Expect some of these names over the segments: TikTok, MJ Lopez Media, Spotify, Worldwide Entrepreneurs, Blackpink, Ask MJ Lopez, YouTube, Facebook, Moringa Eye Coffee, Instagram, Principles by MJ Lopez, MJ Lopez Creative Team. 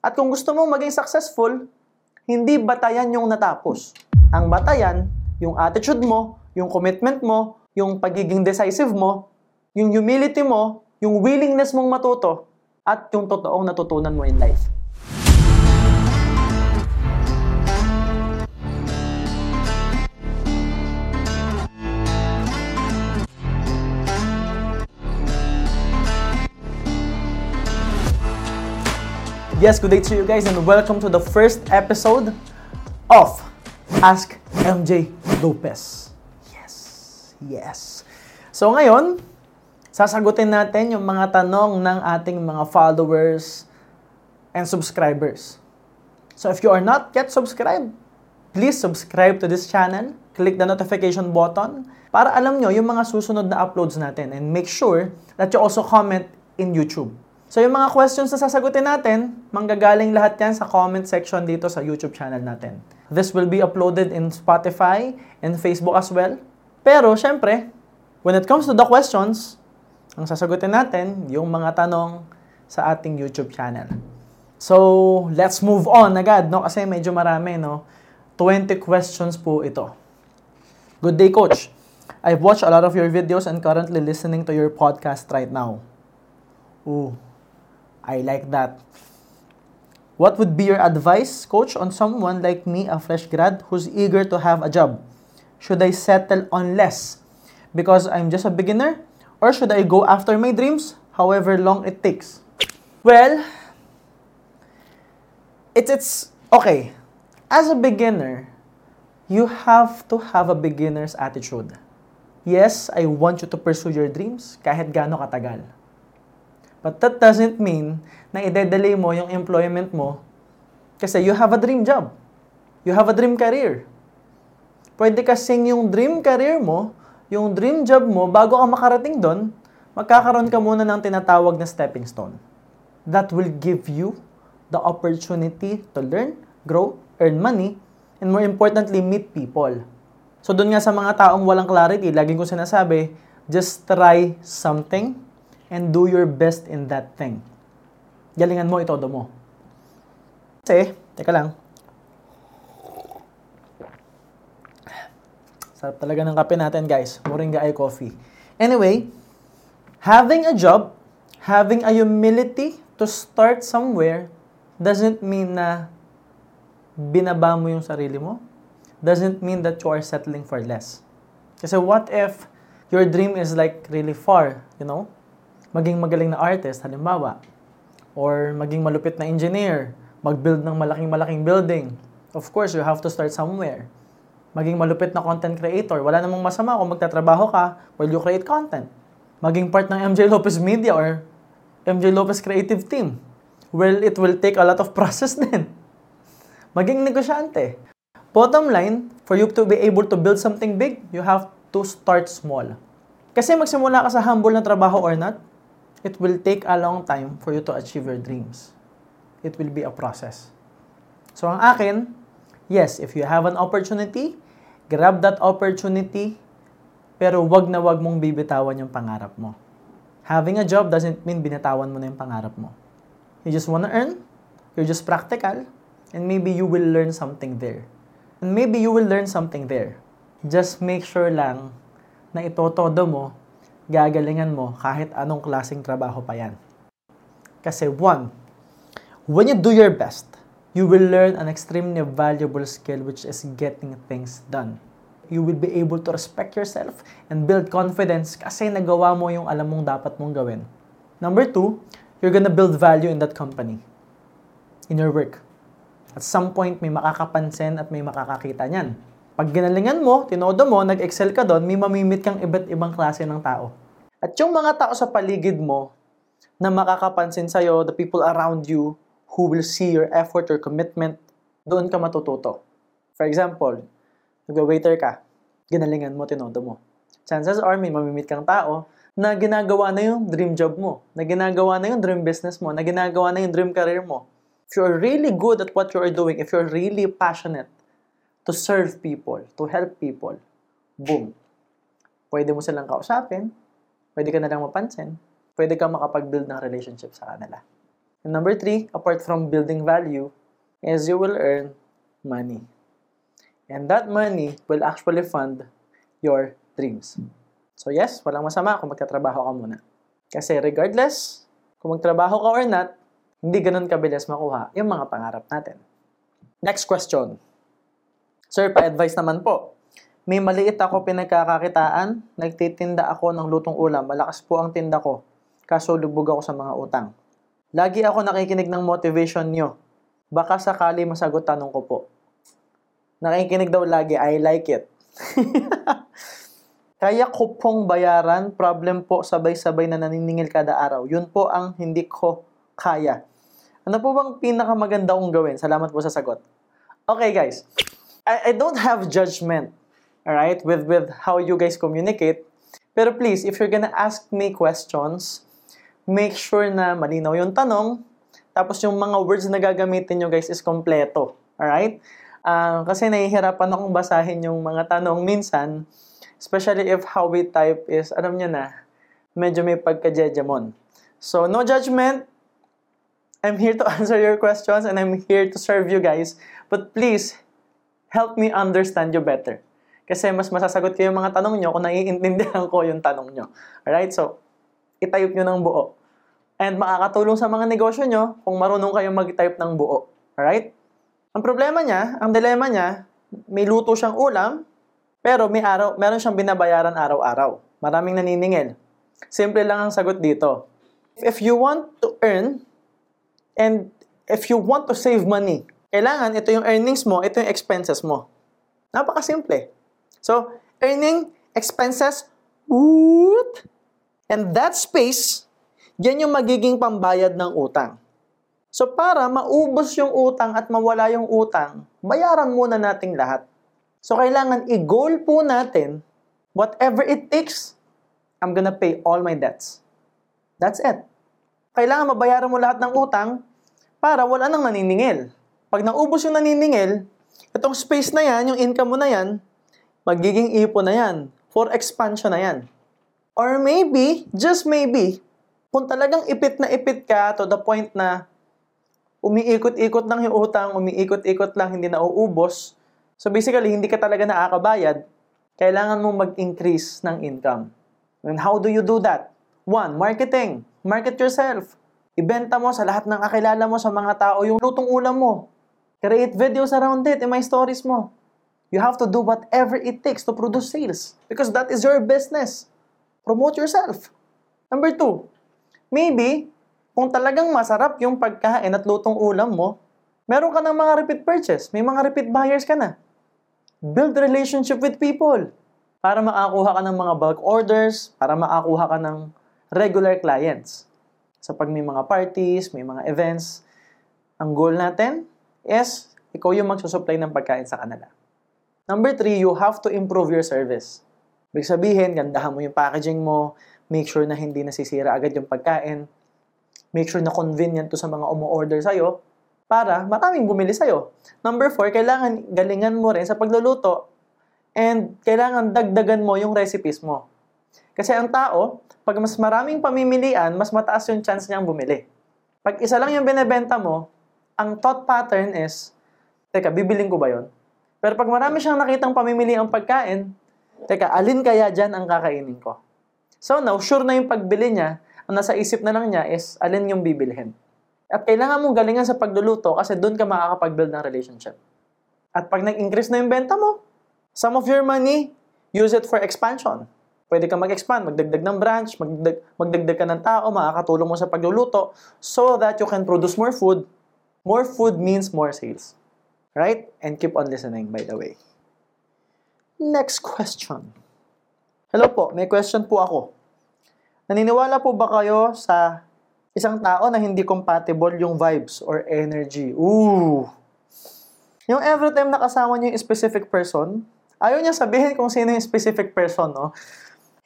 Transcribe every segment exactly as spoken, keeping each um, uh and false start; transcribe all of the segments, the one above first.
At kung gusto mong maging successful, hindi batayan yung natapos. Ang batayan, yung attitude mo, yung commitment mo, yung pagiging decisive mo, yung humility mo, yung willingness mong matuto, at yung totoong natutunan mo in life. Yes, good day to you guys and welcome to the first episode of Ask M J Lopez. Yes, yes. So ngayon, sasagutin natin yung mga tanong ng ating mga followers and subscribers. So if you are not yet subscribed, please subscribe to this channel. Click the notification button para alam nyo yung mga susunod na uploads natin. And make sure that you also comment in YouTube. So, yung mga questions na sasagutin natin, manggagaling lahat yan sa comment section dito sa YouTube channel natin. This will be uploaded in Spotify and Facebook as well. Pero, syempre, when it comes to the questions, ang sasagutin natin, yung mga tanong sa ating YouTube channel. So, let's move on agad, no? Kasi medyo marami, no? twenty questions po ito. Good day, Coach. I've watched a lot of your videos and currently listening to your podcast right now. Ooh. I like that. What would be your advice, Coach, on someone like me, a fresh grad, who's eager to have a job? Should I settle on less because I'm just a beginner? Or should I go after my dreams, however long it takes? Well, it's, it's okay. As a beginner, you have to have a beginner's attitude. Yes, I want you to pursue your dreams kahit gaano katagal. But that doesn't mean na i-delay mo yung employment mo kasi you have a dream job. You have a dream career. Pwede kasing yung dream career mo, yung dream job mo, bago ka makarating doon, magkakaroon ka muna ng tinatawag na stepping stone. That will give you the opportunity to learn, grow, earn money, and more importantly, meet people. So doon nga sa mga taong walang clarity, laging ko sinasabi, just try something and do your best in that thing. Galingan mo, itodo mo. Kasi, teka lang. Sarap talaga ng kape natin, guys. Moringa Eye Coffee. Anyway, having a job, having a humility to start somewhere, doesn't mean na binaba mo yung sarili mo. Doesn't mean that you are settling for less. Kasi what if your dream is like really far, you know? Maging magaling na artist, halimbawa, or maging malupit na engineer, mag-build ng malaking-malaking building. Of course, you have to start somewhere. Maging malupit na content creator, wala namang masama kung magtatrabaho ka while you create content. Maging part ng M J Lopez Media or M J Lopez Creative Team. Well, it will take a lot of process din. Maging negosyante. Bottom line, for you to be able to build something big, you have to start small. Kasi magsimula ka sa humble na trabaho or not, it will take a long time for you to achieve your dreams. It will be a process. So, ang akin, yes, if you have an opportunity, grab that opportunity, pero wag na wag mong bibitawan yung pangarap mo. Having a job doesn't mean binatawan mo na yung pangarap mo. You just wanna earn, you're just practical, and maybe you will learn something there. And maybe you will learn something there. Just make sure lang na itotodo mo, gagalingan mo kahit anong klaseng trabaho pa yan. Kasi one, when you do your best, you will learn an extremely valuable skill which is getting things done. You will be able to respect yourself and build confidence kasi nagawa mo yung alam mong dapat mong gawin. Number two, you're gonna build value in that company, in your work. At some point, may makakapansin at may makakakita niyan. Pag ginalingan mo, tinodo mo, nag-excel ka doon, may mamimit kang iba't ibang klase ng tao. At yung mga tao sa paligid mo na makakapansin sa'yo, the people around you who will see your effort or commitment, doon ka matututo. For example, nag-waiter ka, ginalingan mo, tinodo mo. Chances are may mamimit kang tao na ginagawa na yung dream job mo, na ginagawa na yung dream business mo, na ginagawa na yung dream career mo. If you're really good at what you're doing, if you're really passionate, to serve people, to help people, boom. Pwede mo silang kausapin, pwede ka na lang mapansin, pwede ka makapag-build ng relationship sa kanila. And number three, apart from building value, is you will earn money. And that money will actually fund your dreams. So yes, walang masama kung magkatrabaho ka muna. Kasi regardless, kung magtrabaho ka or not, hindi ganun kabilis makuha yung mga pangarap natin. Next question. Sir, pa-advice naman po. May maliit ako pinagkakakitaan, nagtitinda ako ng lutong ulam, malakas po ang tinda ko, kaso lubog ako sa mga utang. Lagi ako nakikinig ng motivation nyo. Baka sakali masagot tanong ko po. Nakikinig daw lagi, I like it. Kaya ko pong bayaran, problem po sabay-sabay na naniningil kada araw. Yun po ang hindi ko kaya. Ano po bang pinakamaganda kong gawin? Salamat po sa sagot. Okay guys, I, I don't have judgment, alright, with, with how you guys communicate. Pero please, if you're gonna ask me questions, make sure na malinaw yung tanong. Tapos yung mga words na gagamitin nyo guys is kompleto, alright? Uh, kasi nahihirapan akong basahin yung mga tanong minsan. Especially if how we type is, alam nyo na, medyo may pagka-jejamon. So, no judgment. I'm here to answer your questions and I'm here to serve you guys. But please, help me understand you better. Kasi mas masasagot ko yung mga tanong nyo kung naiintindihan ko yung tanong nyo. Alright? So, itype nyo ng buo. And makakatulong sa mga negosyo nyo kung marunong kayong mag-type ng buo. Alright? Ang problema niya, ang dilemma niya, may luto siyang ulam, pero may araw, meron siyang binabayaran araw-araw. Maraming naniningil. Simple lang ang sagot dito. If you want to earn and if you want to save money, kailangan ito yung earnings mo, ito yung expenses mo. Napakasimple. So, earning, expenses, what? And that space, yan yung magiging pambayad ng utang. So, para maubos yung utang at mawala yung utang, bayaran muna nating lahat. So, kailangan i-goal po natin, whatever it takes, I'm gonna pay all my debts. That's it. Kailangan mabayaran mo lahat ng utang para wala nang naniningil. Pag naubos yung naniningil, itong space na yan, yung income mo na yan, magiging ipon na yan, for expansion na yan. Or maybe, just maybe, kung talagang ipit na ipit ka to the point na umiikot-ikot lang yung utang, umiikot-ikot lang, hindi na uubos, so basically, hindi ka talaga nakakabayad, kailangan mong mag-increase ng income. And how do you do that? One, marketing. Market yourself. Ibenta mo sa lahat ng kakilala mo, sa mga tao, yung lutong ulam mo. Create videos around it in my stories mo. You have to do whatever it takes to produce sales because that is your business. Promote yourself. Number two, maybe, kung talagang masarap yung pagkain at lutong ulam mo, meron ka ng mga repeat purchase, may mga repeat buyers ka na. Build relationship with people para makakuha ka ng mga bulk orders, para makakuha ka ng regular clients. So pag may mga parties, may mga events, ang goal natin is ikaw yung magsusupply ng pagkain sa kanila. Number three, you have to improve your service. Ibig sabihin, gandahan mo yung packaging mo, make sure na hindi nasisira agad yung pagkain, make sure na convenient to sa mga umu-order sa'yo, para maraming bumili sa'yo. Number four, kailangan galingan mo rin sa pagluluto and kailangan dagdagan mo yung recipes mo. Kasi ang tao, pag mas maraming pamimilian, mas mataas yung chance niyang bumili. Pag isa lang yung binebenta mo, ang thought pattern is, teka, bibiling ko ba yun? Pero pag marami siyang nakitang pamimili ang pagkain, teka, alin kaya dyan ang kakainin ko? So now, sure na yung pagbili niya, ang nasa isip na lang niya is, alin yung bibilhin? At kailangan mong galingan sa pagluluto kasi doon ka makakapag-build ng relationship. At pag nag-increase na yung benta mo, some of your money, use it for expansion. Pwede ka mag-expand, magdagdag ng branch, magdag- magdagdag ka ng tao, makakatulong mo sa pagluluto so that you can produce more food. More food means more sales. Right? And keep on listening, by the way. Next question. Hello po, may question po ako. Naniniwala po ba kayo sa isang tao na hindi compatible yung vibes or energy? Ooh! Yung every time nakasama niyo yung specific person, ayaw niya sabihin kung sino yung specific person, no?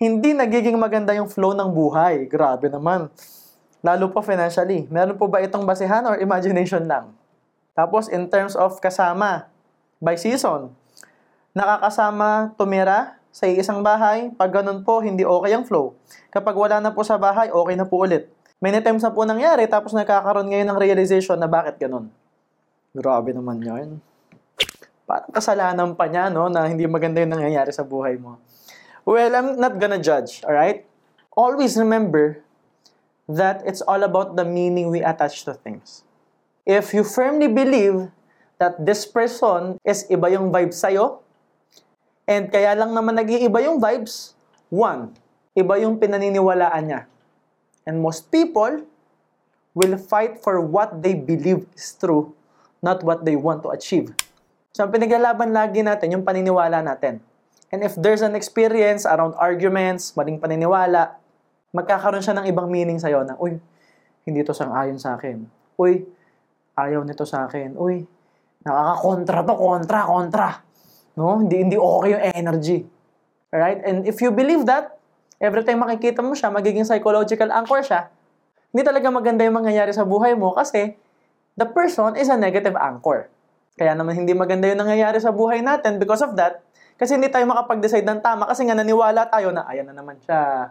Hindi nagiging maganda yung flow ng buhay. Grabe naman. Lalo pa financially. Meron po ba itong basehan or imagination lang? Tapos, in terms of kasama, by season, nakakasama tumira sa isang bahay. Pag ganun po, hindi okay ang flow. Kapag wala na po sa bahay, okay na po ulit. many times na po nangyari, tapos nakakaroon ngayon ng realization na bakit ganun. Grabe naman yun. Parang kasalanan pa niya, no, na hindi maganda yung nangyayari sa buhay mo. Well, I'm not gonna judge, alright? Always remember that it's all about the meaning we attach to things. If you firmly believe that this person is iba yung vibe sa'yo, and kaya lang naman nag-iiba yung vibes, one, iba yung pinaniniwalaan niya. And most people will fight for what they believe is true, not what they want to achieve. So, ang pinaglalaban lagi natin, yung paniniwala natin. And if there's an experience around arguments, maling paniniwala, magkakaroon siya ng ibang meaning sa'yo na, uy, hindi to sang-ayon sa akin. Uy, ayaw nito sa akin. Uy, nakaka-kontra to, kontra, kontra. No? Hindi, hindi okay yung energy. Alright? And if you believe that, every time makikita mo siya, magiging psychological anchor siya, hindi talaga maganda yung mangyayari sa buhay mo kasi the person is a negative anchor. Kaya naman hindi maganda yung nangyayari sa buhay natin because of that, kasi hindi tayo makapag-decide ng tama kasi nga naniwala tayo na ayan na naman siya.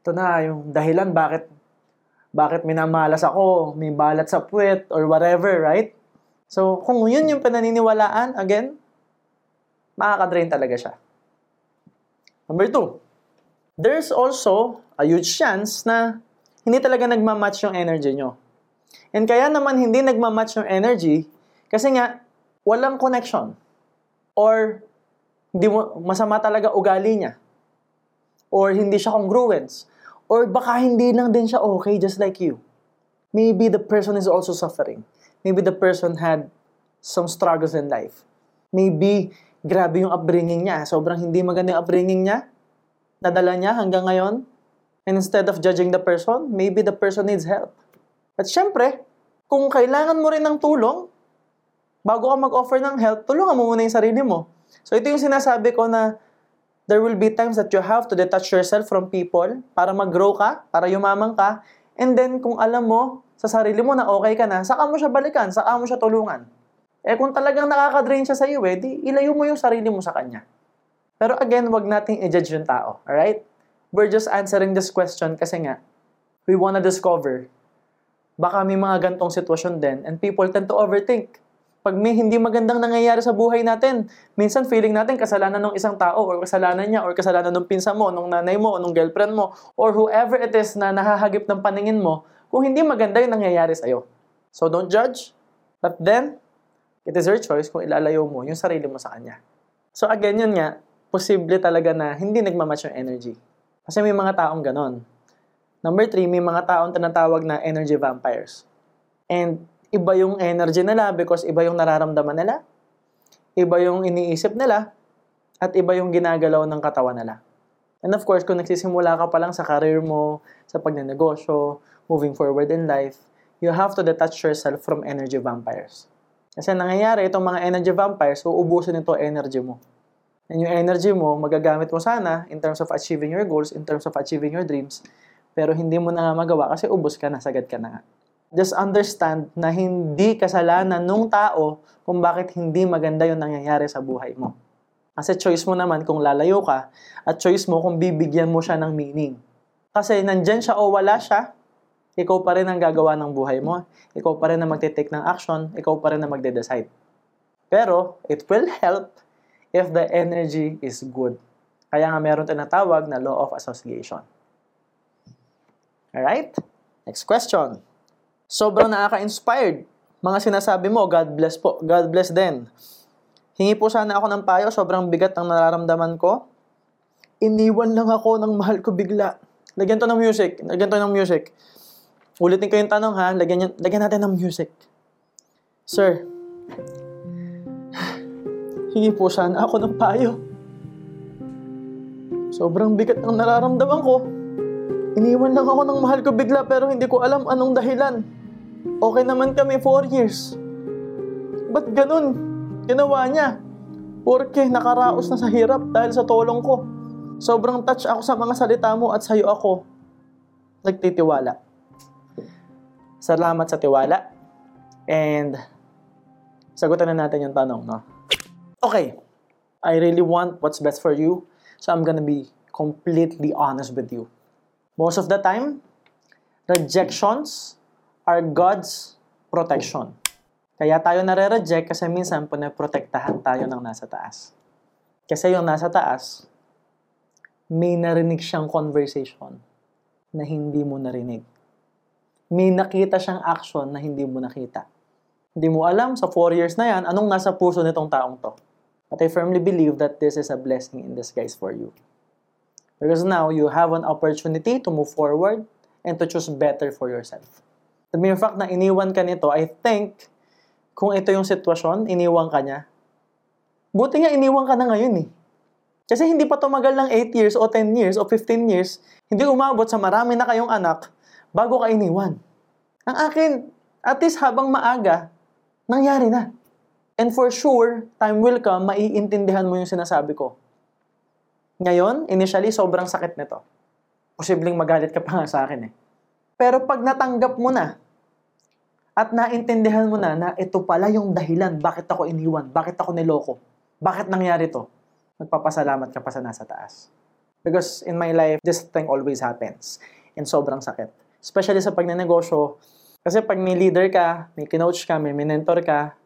Ito na yung dahilan bakit bakit minamalas ako, may balat sa puwet, or whatever, right? So, kung yun yung pinaniniwalaan, again, makakadrain talaga siya. Number two, there's also a huge chance na hindi talaga nagmamatch yung energy nyo. And kaya naman hindi nagmamatch yung energy kasi nga, walang connection. Or, hindi mo, masama talaga ugali niya. Or, hindi siya congruence. Or, baka hindi lang din siya okay, just like you. Maybe the person is also suffering. Maybe the person had some struggles in life. Maybe, grabe yung upbringing niya. Sobrang hindi maganda yung upbringing niya. Nadala niya hanggang ngayon. And instead of judging the person, maybe the person needs help. At syempre, kung kailangan mo rin ng tulong, bago ka mag-offer ng help, tulungan mo muna yung sarili mo. So ito yung sinasabi ko na there will be times that you have to detach yourself from people para mag-grow ka, para yumamang ka. And then kung alam mo sa sarili mo na okay ka na, saka mo siya balikan, saka mo siya tulungan. Eh kung talagang nakakadrain siya sa iyo, eh, di ilayo mo yung sarili mo sa kanya. Pero again, wag nating i-judge yung tao, alright? We're just answering this question kasi nga, we wanna discover, baka may mga gantong sitwasyon din and people tend to overthink. Pag may hindi magandang nangyayari sa buhay natin, minsan feeling natin kasalanan ng isang tao or kasalanan niya or kasalanan ng pinsan mo, ng nanay mo, ng girlfriend mo, or whoever it is na nahahagip ng paningin mo kung hindi maganda yung nangyayari sa'yo. So don't judge, but then, it is your choice kung ilalayo mo yung sarili mo sa kanya. So again, yun nga, posible talaga na hindi nagmamatch yung energy. Kasi may mga taong ganon. Number three, may mga taong tinatawag na energy vampires. And iba yung energy nila because iba yung nararamdaman nila, iba yung iniisip nila, at iba yung ginagalaw ng katawan nila. And of course, kung nagsisimula ka pa lang sa career mo, sa pagnenegosyo, moving forward in life, you have to detach yourself from energy vampires. Kasi nangyayari, itong mga energy vampires, uubusin ito energy mo. And yung energy mo, magagamit mo sana in terms of achieving your goals, in terms of achieving your dreams, pero hindi mo na nga magawa kasi ubos ka na, sagad ka na nga. Just understand na hindi kasalanan nung tao kung bakit hindi maganda yung nangyayari sa buhay mo. Kasi choice mo naman kung lalayo ka at choice mo kung bibigyan mo siya ng meaning. Kasi nandyan siya o wala siya, ikaw pa rin ang gagawa ng buhay mo, ikaw pa rin ang magte-take ng action, ikaw pa rin ang magde-decide. Pero, it will help if the energy is good. Kaya nga meron tinatawag na law of association. Alright? Next question. Sobrang nakaka-inspired. Mga sinasabi mo, God bless po. God bless din. Hingi po sana ako ng payo, sobrang bigat ng nararamdaman ko. Iniwan lang ako ng mahal ko bigla. Lagyan to ng music. Lagyan to ng music. Ulitin ko yung tanong ha, lagyan, yan, lagyan natin ng music. Sir, hingi po sana ako ng payo. Sobrang bigat ng nararamdaman ko. Iniwan lang ako ng mahal ko bigla pero hindi ko alam anong dahilan. Okay naman kami four years. Ba't ganun? Ginawa niya. Porke nakaraos na sa hirap dahil sa tulong ko. Sobrang touch ako sa mga salita mo at sa'yo ako nagtitiwala. Salamat sa tiwala. And sagutan na natin yung tanong, no? Okay. I really want what's best for you. So I'm gonna be completely honest with you. Most of the time, Rejections are God's protection. Kaya tayo nare-reject kasi minsan pinaprotektahan tayo ng nasa taas. Kasi yung nasa taas, may narinig siyang conversation na hindi mo narinig. May nakita siyang action na hindi mo nakita. Hindi mo alam sa four years na yan, anong nasa puso nitong taong to. But I firmly believe that this is a blessing in disguise for you. Because now, you have an opportunity to move forward and to choose better for yourself. The mere fact na iniwan ka nito, I think, kung ito yung sitwasyon, iniwan ka niya. Buti nga iniwan ka na ngayon eh. Kasi hindi pa tumagal ng eight years o ten years o fifteen years, hindi umabot sa marami na kayong anak bago ka iniwan. Ang akin, at least habang maaga, nangyari na. And for sure, time will come, maiintindihan mo yung sinasabi ko. Ngayon, initially, sobrang sakit nito. Posibleng magalit ka pa nga sa akin eh. Pero pag natanggap mo na, at naintindihan mo na na ito pala yung dahilan bakit ako iniwan, bakit ako niloko, bakit nangyari to, magpapasalamat ka pa sa nasa taas. Because in my life, this thing always happens. And sobrang sakit. Especially sa pagnenegosyo. Kasi pag may leader ka, may kinoach ka, may mentor ka,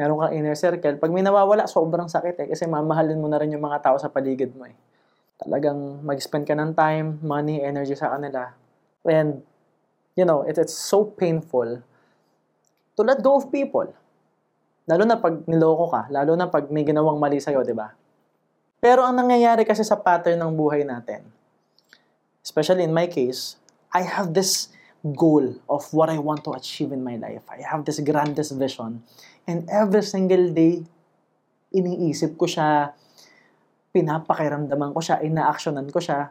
meron kang inner circle, pag may nawawala, sobrang sakit eh. Kasi mamahalin mo na rin yung mga tao sa paligid mo eh. Talagang mag-spend ka ng time, money, energy sa kanila. And, you know, it, it's so painful to let go of people. Lalo na pag niloko ka, lalo na pag may ginawang mali sa'yo, di ba? Pero ang nangyayari kasi sa pattern ng buhay natin, especially in my case, I have this goal of what I want to achieve in my life. I have this grandest vision. And every single day, iniisip ko siya, pinapakiramdaman ko siya, ina-actionan ko siya.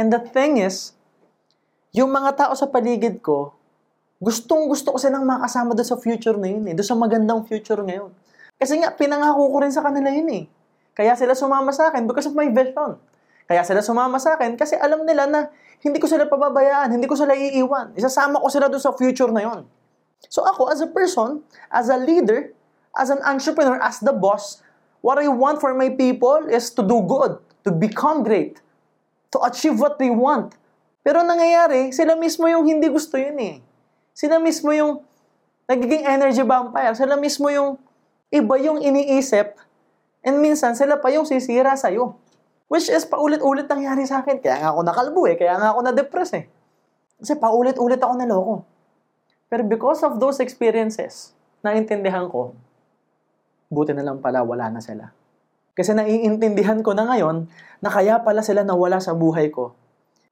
And the thing is, yung mga tao sa paligid ko, gustong-gusto ko silang makasama doon sa future na yun eh. Doon sa magandang future ngayon. Kasi nga, pinangako ko rin sa kanila yun eh. Kaya sila sumama sa akin because of my vision. Kaya sila sumama sa akin kasi alam nila na hindi ko sila pababayaan, hindi ko sila iiwan. Isasama ko sila doon sa future na yun. So ako, as a person, as a leader, as an entrepreneur, as the boss, what I want for my people is to do good, to become great, to achieve what they want. Pero nangyayari, sila mismo yung hindi gusto yun eh. Sila mismo yung nagiging energy vampire. Sila mismo yung iba yung iniisip. And minsan, sila pa yung sisira sa'yo. Which is, paulit-ulit nangyari sa akin. Kaya nga ako nakalbo eh. Kaya nga ako na-depress eh. Kasi paulit-ulit ako naloko. Pero because of those experiences, naintindihan ko, buti na lang pala wala na sila. Kasi naiintindihan ko na ngayon na kaya pala sila nawala sa buhay ko.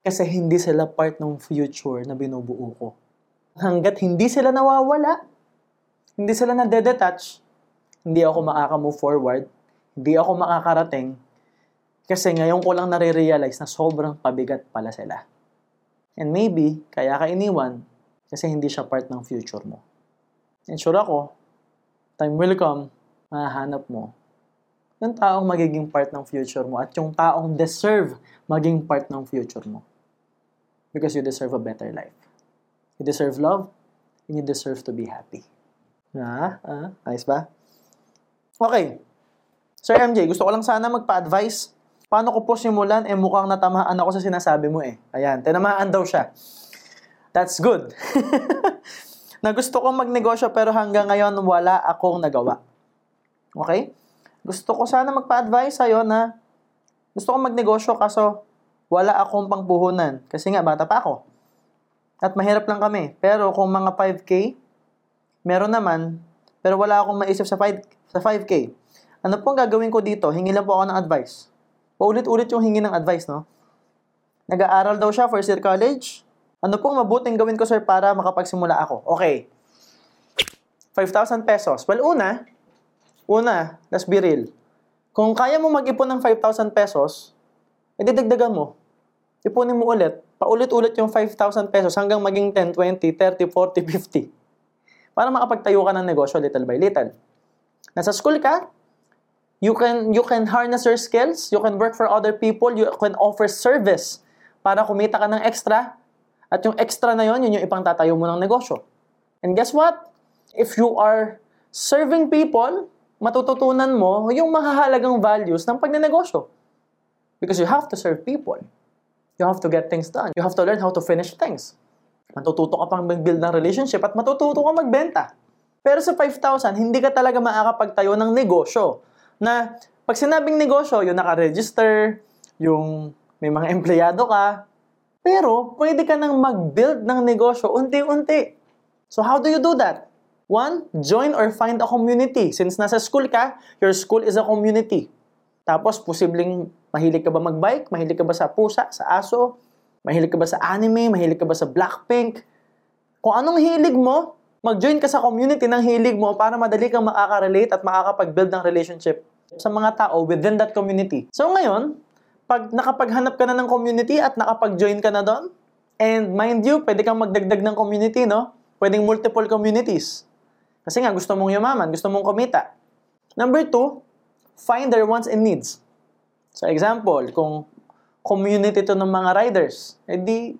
Kasi hindi sila part ng future na binubuo ko. Hanggat hindi sila nawawala, hindi sila nade-detach, hindi ako makaka-move forward, hindi ako makakarating, kasi ngayon ko lang nare-realize na sobrang pabigat pala sila. And maybe, kaya ka iniwan, kasi hindi siya part ng future mo. And sure ako, time will come, mahanap mo yung taong magiging part ng future mo at yung taong deserve maging part ng future mo. Because you deserve a better life. You deserve love, and you deserve to be happy. Ah, ah, nice ba? Okay. Sir M J, gusto ko lang sana magpa-advise. Paano ko po simulan? Eh, mukhang natamaan ako sa sinasabi mo eh. Ayan, tinamaan daw siya. That's good. Na gusto kong magnegosyo pero hanggang ngayon wala akong nagawa. Okay? Gusto ko sana magpa-advise sa'yo na gusto kong magnegosyo kaso wala akong pangpuhunan. Kasi nga, bata pa ako. At mahirap lang kami. Pero kung mga five K, meron naman, pero wala akong maisip sa five K. Ano pong gagawin ko dito? Hingi lang po ako ng advice. Paulit-ulit yung hingi ng advice, no? Nag-aaral daw siya first year college. Ano pong mabuting gawin ko, sir, para makapagsimula ako? Okay. five thousand pesos. Well, una, una, let's be real. Kung kaya mo mag-ipon ng five thousand pesos, edi dagdagan mo. Ipunin mo ulit. Paulit-ulit yung five thousand pesos hanggang maging ten, twenty, thirty, forty, fifty. Para makapagtayo ka ng negosyo little by little. Nasa school ka, you can you can harness your skills, you can work for other people, you can offer service para kumita ka ng extra. At yung extra na yun, yun yung ipangtatayo mo ng negosyo. And guess what? If you are serving people, matututunan mo yung mahahalagang values ng pagnenegosyo. Because you have to serve people. You have to get things done. You have to learn how to finish things. Matututo ka pang mag-build ng relationship at matututo ka magbenta. Pero sa five thousand, hindi ka talaga makakapagtayo ng negosyo. Na pag sinabing negosyo, yung naka-register, yung may mga empleyado ka, pero pwede ka nang mag-build ng negosyo unti-unti. So how do you do that? One, join or find a community. Since nasa school ka, your school is a community. Tapos, posibleng mahilig ka ba mag-bike? Mahilig ka ba sa pusa, sa aso? Mahilig ka ba sa anime? Mahilig ka ba sa Blackpink? Kung anong hilig mo, mag-join ka sa community ng hilig mo para madali kang makaka-relate at makakapag-build ng relationship sa mga tao within that community. So ngayon, pag nakapaghanap ka na ng community at nakapag-join ka na doon, and mind you, pwede kang magdagdag ng community, no? Pwedeng multiple communities. Kasi nga, gusto mong yumaman, gusto mong kumita. Number two, find their wants and needs. So example, kung community to ng mga riders, edi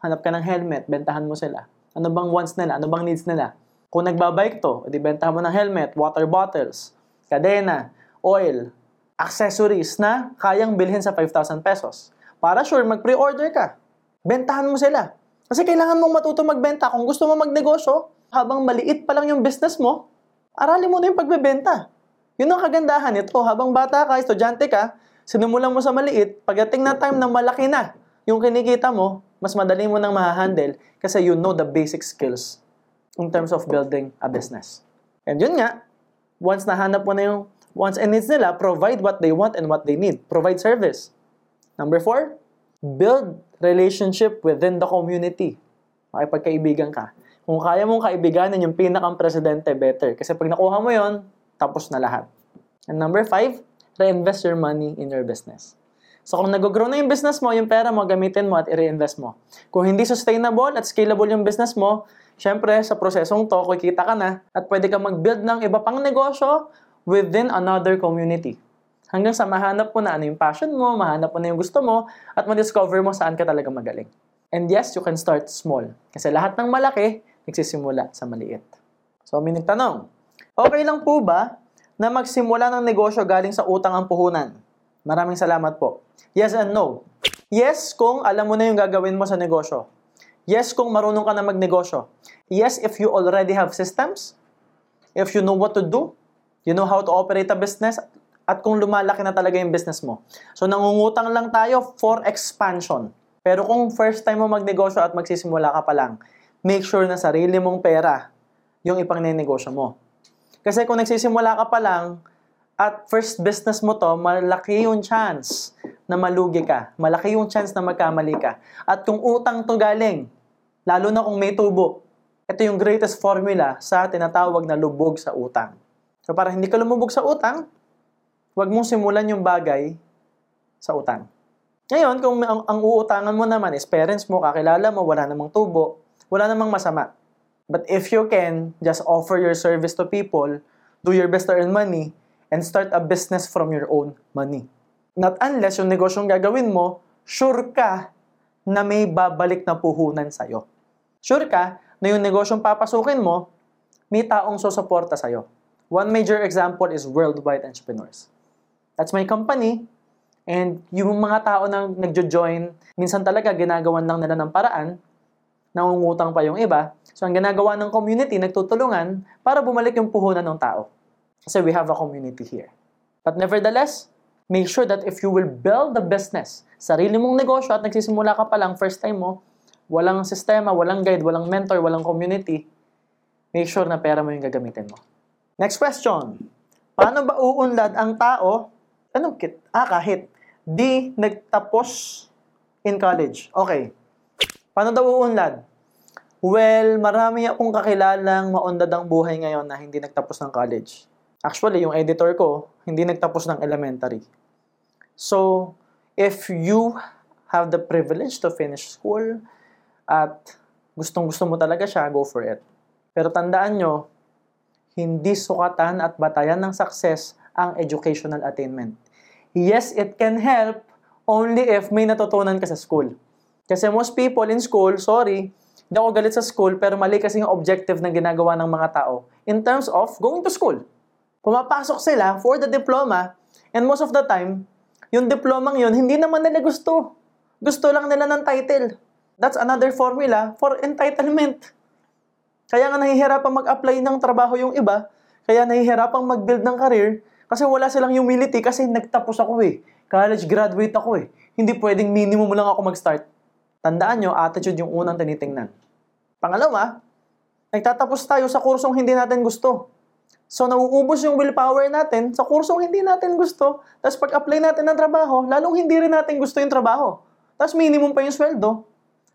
hanap ka ng helmet, bentahan mo sila. Ano bang wants nila? Ano bang needs nila? Kung nagbabike to, edi bentahan mo ng helmet, water bottles, kadena, oil, accessories na kayang bilhin sa five thousand pesos. Para sure, mag-pre-order ka. Bentahan mo sila. Kasi kailangan mong matuto magbenta. Kung gusto mo magnegosyo, habang maliit pa lang yung business mo, aralin mo na yung pagbebenta. Yun ang kagandahan nito. Habang bata ka, estudyante ka, sinumulan mo sa maliit, pagdating na time na malaki na yung kinikita mo, mas madali mo nang mahahandle kasi you know the basic skills in terms of building a business. And yun nga, once nahanap mo na yung wants and needs nila, provide what they want and what they need. Provide service. Number four, build relationship within the community. Makipagkaibigan ka. Kung kaya mong kaibiganin yung pinakang presidente, better. Kasi pag nakuha mo yun, tapos na lahat. And number five, reinvest your money in your business. So kung nag-grow na yung business mo, yung pera mo, gamitin mo at i-reinvest mo. Kung hindi sustainable at scalable yung business mo, syempre sa prosesong to, kikita ka na at pwede ka mag-build ng iba pang negosyo within another community. Hanggang sa mahanap mo na ano yung passion mo, mahanap mo na yung gusto mo, at ma-discover mo saan ka talaga magaling. And yes, you can start small. Kasi lahat ng malaki, nagsisimula sa maliit. So, may nagtanong, okay lang po ba na magsimula ng negosyo galing sa utang ang puhunan? Maraming salamat po. Yes and no. Yes kung alam mo na yung gagawin mo sa negosyo. Yes kung marunong ka na magnegosyo. Yes if you already have systems. If you know what to do. You know how to operate a business. At kung lumalaki na talaga yung business mo. So nangungutang lang tayo for expansion. Pero kung first time mo magnegosyo at magsisimula ka pa lang, make sure na sarili mong pera yung ipangnenegosyo mo. Kasi kung nagsisimula ka pa lang, at first business mo to, malaki yung chance na malugi ka. Malaki yung chance na magkamali ka. At kung utang to galing, lalo na kung may tubo, ito yung greatest formula sa tinatawag na lubog sa utang. So para hindi ka lumubog sa utang, huwag mong simulan yung bagay sa utang. Ngayon, kung ang, ang uutangan mo naman is parents mo, kakilala mo, wala namang tubo, wala namang masama. But if you can, just offer your service to people, do your best to earn money, and start a business from your own money. Not unless yung negosyong gagawin mo, sure ka na may babalik na puhunan sa'yo. Sure ka na yung negosyong papasukin mo, may taong susuporta sa'yo. One major example is Worldwide Entrepreneurs. That's my company, and yung mga tao na nagjo-join, minsan talaga ginagawan lang nila ng paraan, nangungutang pa yung iba. So ang ginagawa ng community, nagtutulungan para bumalik yung puhunan ng tao. Kasi we have a community here. But nevertheless, make sure that if you will build the business, sarili mong negosyo at nagsisimula ka pa lang, first time mo, walang sistema, walang guide, walang mentor, walang community, make sure na pera mo yung gagamitin mo. Next question. Paano ba uunlad ang tao? Anong kit? Ah, kahit di nagtapos in college. Okay. Paano daw uunlad? Well, marami akong kakilalang maunlad ang buhay ngayon na hindi nagtapos ng college. Actually, yung editor ko, hindi nagtapos ng elementary. So, if you have the privilege to finish school at gustong-gusto mo talaga siya, go for it. Pero tandaan nyo, hindi sukatan at batayan ng success ang educational attainment. Yes, it can help only if may natutunan ka sa school. Kasi most people in school, sorry, hindi ako galit sa school, pero mali kasi yung objective na ginagawa ng mga tao in terms of going to school. Pumapasok sila for the diploma, and most of the time, yung diplomang yun, hindi naman nila gusto. Gusto lang nila ng title. That's another formula for entitlement. Kaya nga nahihirapang mag-apply ng trabaho yung iba, kaya nahihirapang mag-build ng career, kasi wala silang humility, kasi nagtapos ako eh. College graduate ako eh. Hindi pwedeng minimum lang ako mag-start. Tandaan nyo, attitude yung unang tinitingnan. Pangalawa, nagtatapos tayo sa kursong hindi natin gusto. So, nauubos yung willpower natin sa kursong hindi natin gusto, tapos pag-apply natin ng trabaho, lalong hindi rin natin gusto yung trabaho. Tapos minimum pa yung sweldo.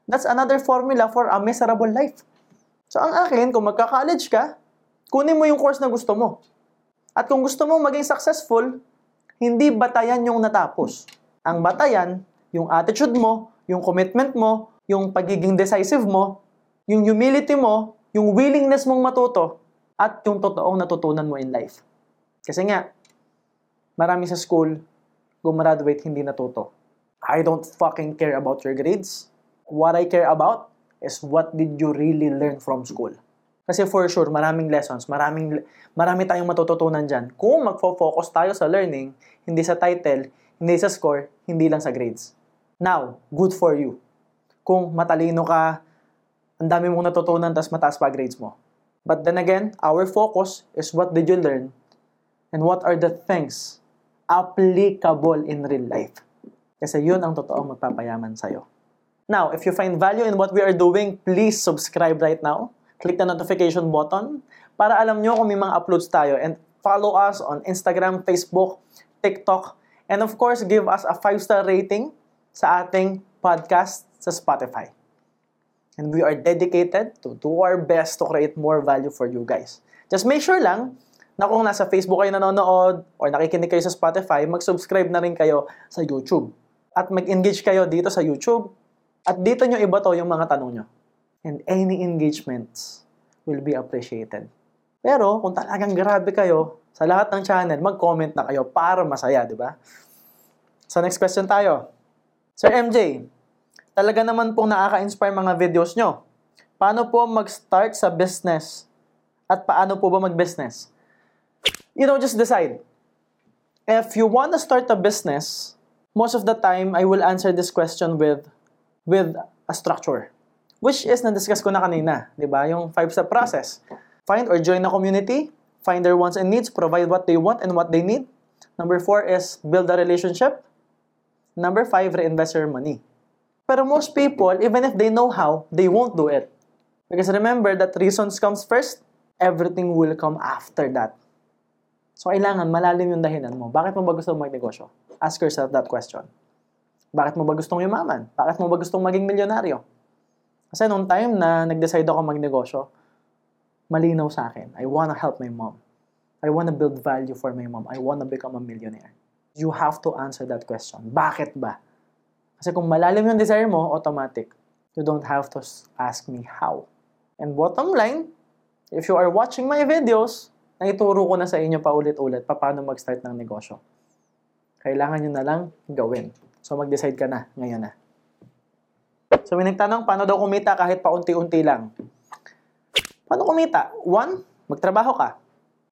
That's another formula for a miserable life. So, ang akin, kung magka-college ka, kunin mo yung course na gusto mo. At kung gusto mong maging successful, hindi batayan yung natapos. Ang batayan, yung attitude mo, yung commitment mo, yung pagiging decisive mo, yung humility mo, yung willingness mong matuto, at yung totoong natutunan mo in life. Kasi nga, marami sa school, gumraduate hindi natuto. I don't fucking care about your grades. What I care about is what did you really learn from school. Kasi for sure, maraming lessons, maraming, marami tayong matututunan dyan. Kung magfo-focus tayo sa learning, hindi sa title, hindi sa score, hindi lang sa grades. Now, good for you. Kung matalino ka, ang dami mong natutunan, tas mataas pa grades mo. But then again, our focus is what did you learn and what are the things applicable in real life. Kasi yun ang totoong magpapayaman sa'yo. Now, if you find value in what we are doing, please subscribe right now. Click the notification button para alam nyo kung may mga uploads tayo. And follow us on Instagram, Facebook, TikTok. And of course, give us a five-star rating sa ating podcast sa Spotify. And we are dedicated to do our best to create more value for you guys. Just make sure lang na kung nasa Facebook kayo nanonood or nakikinig kayo sa Spotify, mag-subscribe na rin kayo sa YouTube. At mag-engage kayo dito sa YouTube. At dito nyo iba to yung mga tanong nyo. And any engagements will be appreciated. Pero kung talagang grabe kayo, sa lahat ng channel, mag-comment na kayo para masaya, di ba? So next question tayo. Sir M J, talaga naman pong nakaka-inspire mga videos nyo. Paano po mag-start sa business? At paano po ba mag-business? You know, just decide. If you want to start a business, most of the time, I will answer this question with with a structure. Which is, na-discuss ko na kanina, di ba? Yung five-step process. Find or join a community, find their wants and needs, provide what they want and what they need. Number four is build a relationship. Number five, reinvest your money. Pero most people, even if they know how, they won't do it. Because remember that reasons comes first, everything will come after that. So, kailangan malalim yung dahilan mo. Bakit mo ba gusto magnegosyo? Ask yourself that question. Bakit mo ba gustong yumaman? Bakit mo ba gustong maging milyonaryo? Kasi nung time na nag-decide ako magnegosyo, malinaw sa akin. I wanna help my mom. I wanna build value for my mom. I wanna become a millionaire. You have to answer that question. Bakit ba? Kasi kung malalim yung desire mo, automatic. You don't have to ask me how. And bottom line, if you are watching my videos, naituro ko na sa inyo pa ulit-ulit paano mag-start ng negosyo. Kailangan nyo na lang gawin. So, mag-decide ka na ngayon na. So, may nagtanong, paano daw kumita kahit paunti-unti lang? Paano kumita? One, magtrabaho ka.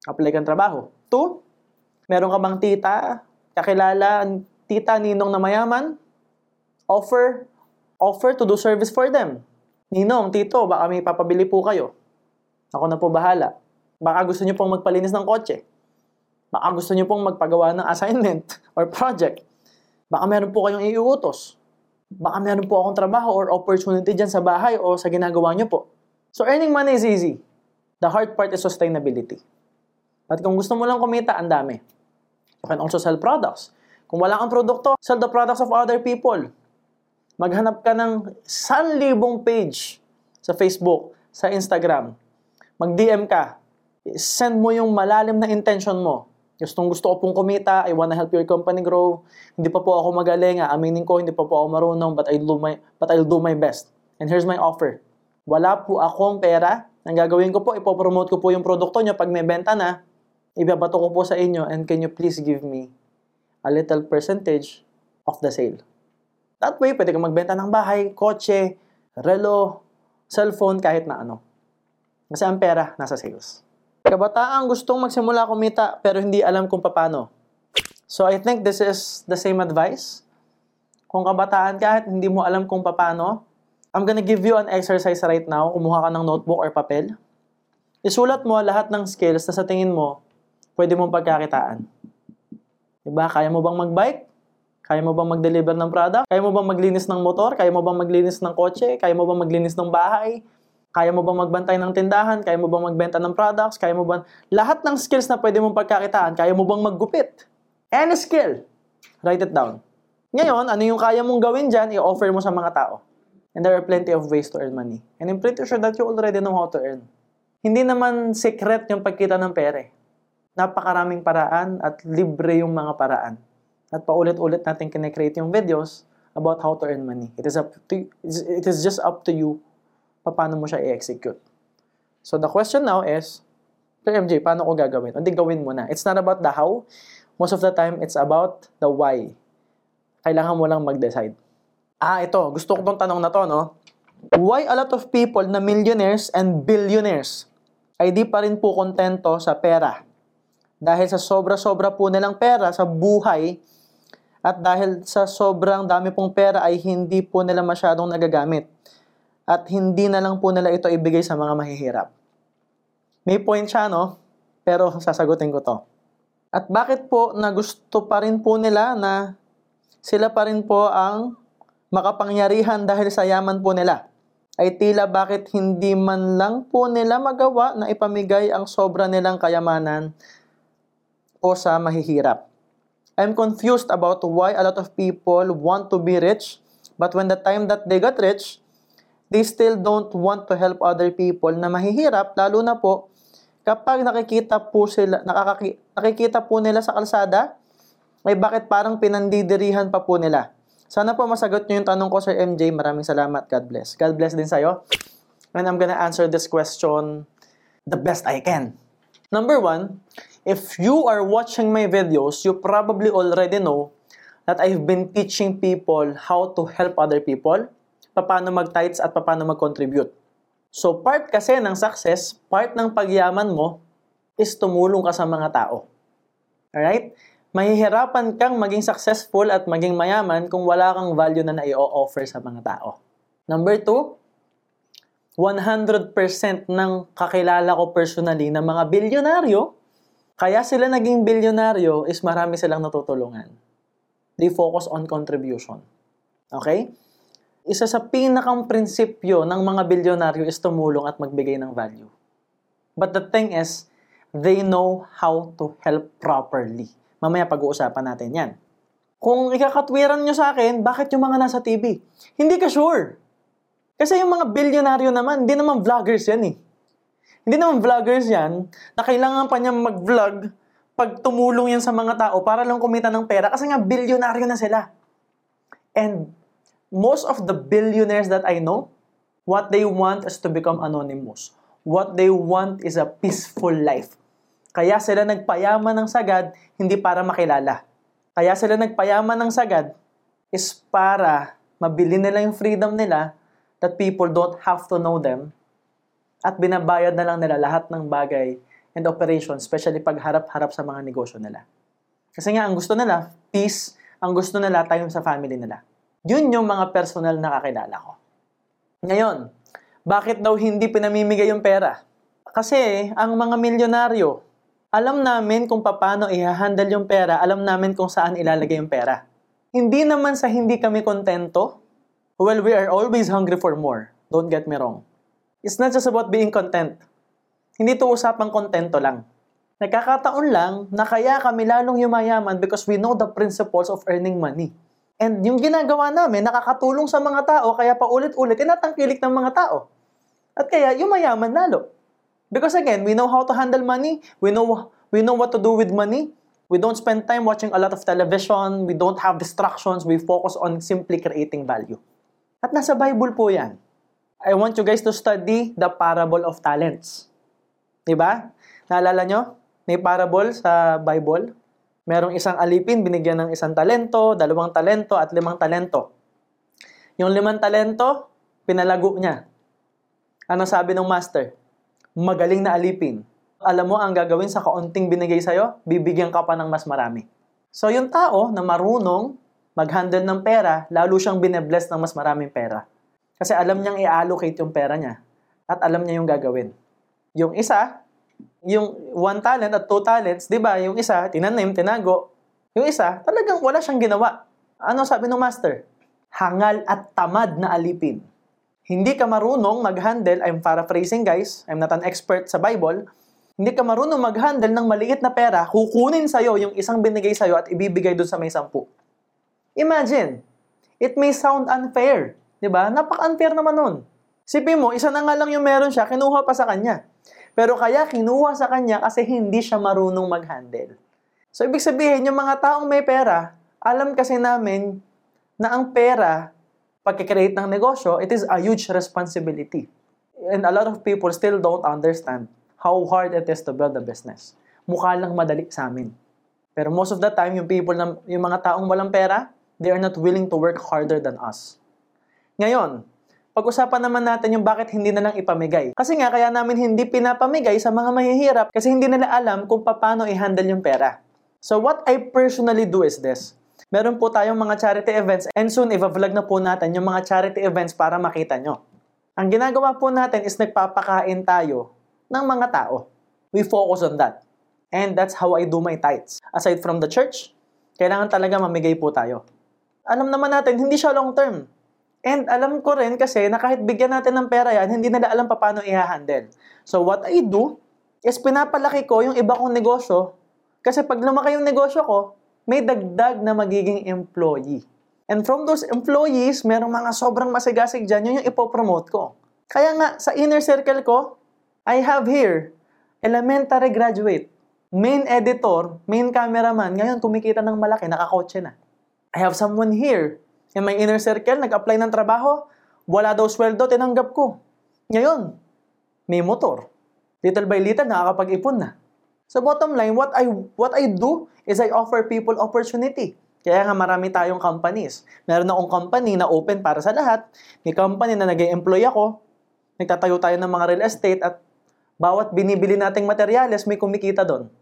Apply kang trabaho. Two, meron ka bang tita, kakilala, tita, ninong na mayaman? Offer, offer to do service for them. Ninong, tito, baka may papabili po kayo. Ako na po bahala. Baka gusto nyo pong magpalinis ng kotse. Baka gusto nyo pong magpagawa ng assignment or project. Baka meron po kayong iuutos. Baka meron po akong trabaho or opportunity dyan sa bahay o sa ginagawa nyo po. So, earning money is easy. The hard part is sustainability. At kung gusto mo lang kumita, ang dami. You can also sell products. Kung wala kang produkto, sell the products of other people. Maghanap ka ng one thousand page sa Facebook, sa Instagram. Mag-D M ka. Send mo yung malalim na intention mo. Gustong gusto ko pong kumita, I wanna help your company grow. Hindi pa po ako magaling, aaminin ko, hindi pa po ako marunong, but I'll do my, but I'll do my best. And here's my offer. Wala po akong pera. Ang gagawin ko po, ipopromote ko po yung produkto nyo. Pag may benta na, ibabato ko po sa inyo, and can you please give me a little percentage of the sale? That way, pwede kang magbenta ng bahay, kotse, relo, cellphone, kahit na ano. Kasi ang pera, nasa sales. Kabataan gustong magsimula kumita pero hindi alam kung paano. So I think this is the same advice. Kung kabataan ka at hindi mo alam kung paano, I'm gonna give you an exercise right now. Kumuha ka ng notebook or papel. Isulat mo lahat ng skills na sa tingin mo, pwede mong pagkakitaan. Diba? Kaya mo bang mag-bike? Kaya mo bang mag-deliver ng product? Kaya mo bang maglinis ng motor? Kaya mo bang maglinis ng kotse? Kaya mo bang maglinis ng bahay? Kaya mo bang magbantay ng tindahan? Kaya mo bang magbenta ng products? Kaya mo bang... Lahat ng skills na pwede mong pagkakitaan, kaya mo bang maggupit? Any skill, write it down. Ngayon, ano yung kaya mong gawin dyan, i-offer mo sa mga tao. And there are plenty of ways to earn money. And I'm pretty sure that you already know how to earn. Hindi naman secret yung pagkita ng pere. Napakaraming paraan at libre yung mga paraan. At paulit-ulit natin kinecreate yung videos about how to earn money. It is up to, it is just up to you paano mo siya i-execute. So the question now is, M J, paano ko gagawin? Hindi, gawin mo na. It's not about the how. Most of the time, it's about the why. Kailangan mo lang mag-decide. Ah, ito. Gusto ko tong tanong na to, no? Why a lot of people na millionaires and billionaires ay di pa rin po kontento sa pera? Dahil sa sobra-sobra po nilang pera sa buhay at dahil sa sobrang dami pong pera ay hindi po nila masyadong nagagamit. At hindi na lang po nila ito ibigay sa mga mahihirap. May point siya, no? Pero sasagutin ko to. At bakit po na gusto pa rin po nila na sila pa rin po ang makapangyarihan dahil sa yaman po nila? Ay tila bakit hindi man lang po nila magawa na ipamigay ang sobra nilang kayamanan o sa mahihirap. I'm confused about why a lot of people want to be rich, but when the time that they got rich, they still don't want to help other people na mahihirap, lalo na po kapag nakikita po sila, nakakaki, nakikita po nila sa kalsada, ay bakit parang pinandidirihan pa po nila. Sana po masagot nyo yung tanong ko, Sir M J. Maraming salamat. God bless. God bless din sa'yo. And I'm gonna answer this question the best I can. Number one, if you are watching my videos, you probably already know that I've been teaching people how to help other people, paano mag-tights at paano mag-contribute. So, part kasi ng success, part ng pagyaman mo, is tumulong ka sa mga tao. Alright? Mahihirapan kang maging successful at maging mayaman kung wala kang value na nai-offer sa mga tao. Number two, one hundred percent ng kakilala ko personally na mga bilyonaryo, kaya sila naging bilyonaryo is marami silang natutulungan. They focus on contribution. Okay? Isa sa pinakang prinsipyo ng mga bilyonaryo is tumulong at magbigay ng value. But the thing is, they know how to help properly. Mamaya pag-uusapan natin yan. Kung ikakatwiran nyo sa akin, bakit yung mga nasa T V? Hindi ka sure. Kasi yung mga bilyonaryo naman, hindi naman vloggers yan eh. Hindi naman vloggers yan na kailangan pa niya mag-vlog pag tumulong yan sa mga tao para lang kumita ng pera kasi nga bilyonaryo na sila. And most of the billionaires that I know, what they want is to become anonymous. What they want is a peaceful life. Kaya sila nagpayaman ng sagad, hindi para makilala. Kaya sila nagpayaman ng sagad is para mabili nila yung freedom nila that people don't have to know them at binabayad na lang nila lahat ng bagay and operations, especially pag harap-harap sa mga negosyo nila. Kasi nga, ang gusto nila, peace. Ang gusto nila, time sa family nila. Yun yung mga personal na kakilala ko. Ngayon, bakit daw hindi pinamimigay yung pera? Kasi ang mga milyonaryo, alam namin kung paano i-handle yung pera, alam namin kung saan ilalagay yung pera. Hindi naman sa hindi kami kontento. Well, we are always hungry for more. Don't get me wrong. It's not just about being content. Hindi to usapang kontento lang. Nagkakataon lang na kaya kami lalong yumayaman because we know the principles of earning money. And yung ginagawa namin, nakakatulong sa mga tao, kaya paulit-ulit, tinatangkilik ng mga tao. At kaya, yumayaman lalo. Because again, we know how to handle money, we know we know what to do with money, we don't spend time watching a lot of television, we don't have distractions, we focus on simply creating value. At nasa Bible po yan. I want you guys to study the parable of talents. Diba? Naalala nyo? May parable sa Bible. Merong isang alipin, binigyan ng isang talento, dalawang talento, at limang talento. Yung limang talento, pinalago niya. Ano sabi ng master? Magaling na alipin. Alam mo, ang gagawin sa kaunting binigay sa'yo, bibigyan ka pa ng mas marami. So, yung tao na marunong mag-handle ng pera, lalo siyang binebless ng mas maraming pera. Kasi alam niyang i-allocate yung pera niya. At alam niya yung gagawin. Yung isa, yung one talent at two talents, di ba? Yung isa, tinanim, tinago. Yung isa, talagang wala siyang ginawa. Ano sabi ng master? Hangal at tamad na alipin. Hindi ka marunong mag-handle, I'm paraphrasing guys, I'm not an expert sa Bible, hindi ka marunong mag-handle ng maliit na pera, kukunin sa'yo yung isang binigay sa'yo at ibibigay doon sa may sampu. Imagine, it may sound unfair, di ba? Napaka-unfair naman nun. Sipin mo, isa na nga lang yung meron siya, kinuha pa sa kanya. Pero kaya kinuha sa kanya kasi hindi siya marunong mag-handle. So, ibig sabihin, yung mga taong may pera, alam kasi namin na ang pera, pagkikreate ng negosyo, it is a huge responsibility. And a lot of people still don't understand how hard it is to build a business. Mukha lang madali sa amin. Pero most of the time, yung people na, yung mga taong walang pera, they are not willing to work harder than us. Ngayon, pag-usapan naman natin yung bakit hindi na lang ipamigay. Kasi nga, kaya namin hindi pinapamigay sa mga mahihirap kasi hindi nila alam kung paano i-handle yung pera. So what I personally do is this. Meron po tayong mga charity events and soon, i-vlog na po natin yung mga charity events para makita nyo. Ang ginagawa po natin is nagpapakain tayo ng mga tao. We focus on that. And that's how I do my tithes. Aside from the church, kailangan talaga mamigay po tayo. Alam naman natin, hindi siya long term. And alam ko rin kasi na kahit bigyan natin ng pera yan, hindi nila alam paano i-handle. So what I do is pinapalaki ko yung iba kong negosyo kasi pag lumaki yung negosyo ko, may dagdag na magiging employee. And from those employees, merong mga sobrang masigasig dyan, yun yung ipopromote ko. Kaya nga, sa inner circle ko, I have here, elementary graduate, main editor, main cameraman, ngayon kumikita ng malaki, nakakotse na. I have someone here, in my inner circle, nag-apply ng trabaho, wala daw sweldo, tinanggap ko. Ngayon, may motor. Little by little, nakakapag-ipon na. So bottom line, what I what I do is I offer people opportunity. Kaya nga marami tayong companies. Meron akong company na open para sa lahat. May company na nag-employ ako. Nagtatayo tayo ng mga real estate at bawat binibili nating materyales, may kumikita doon.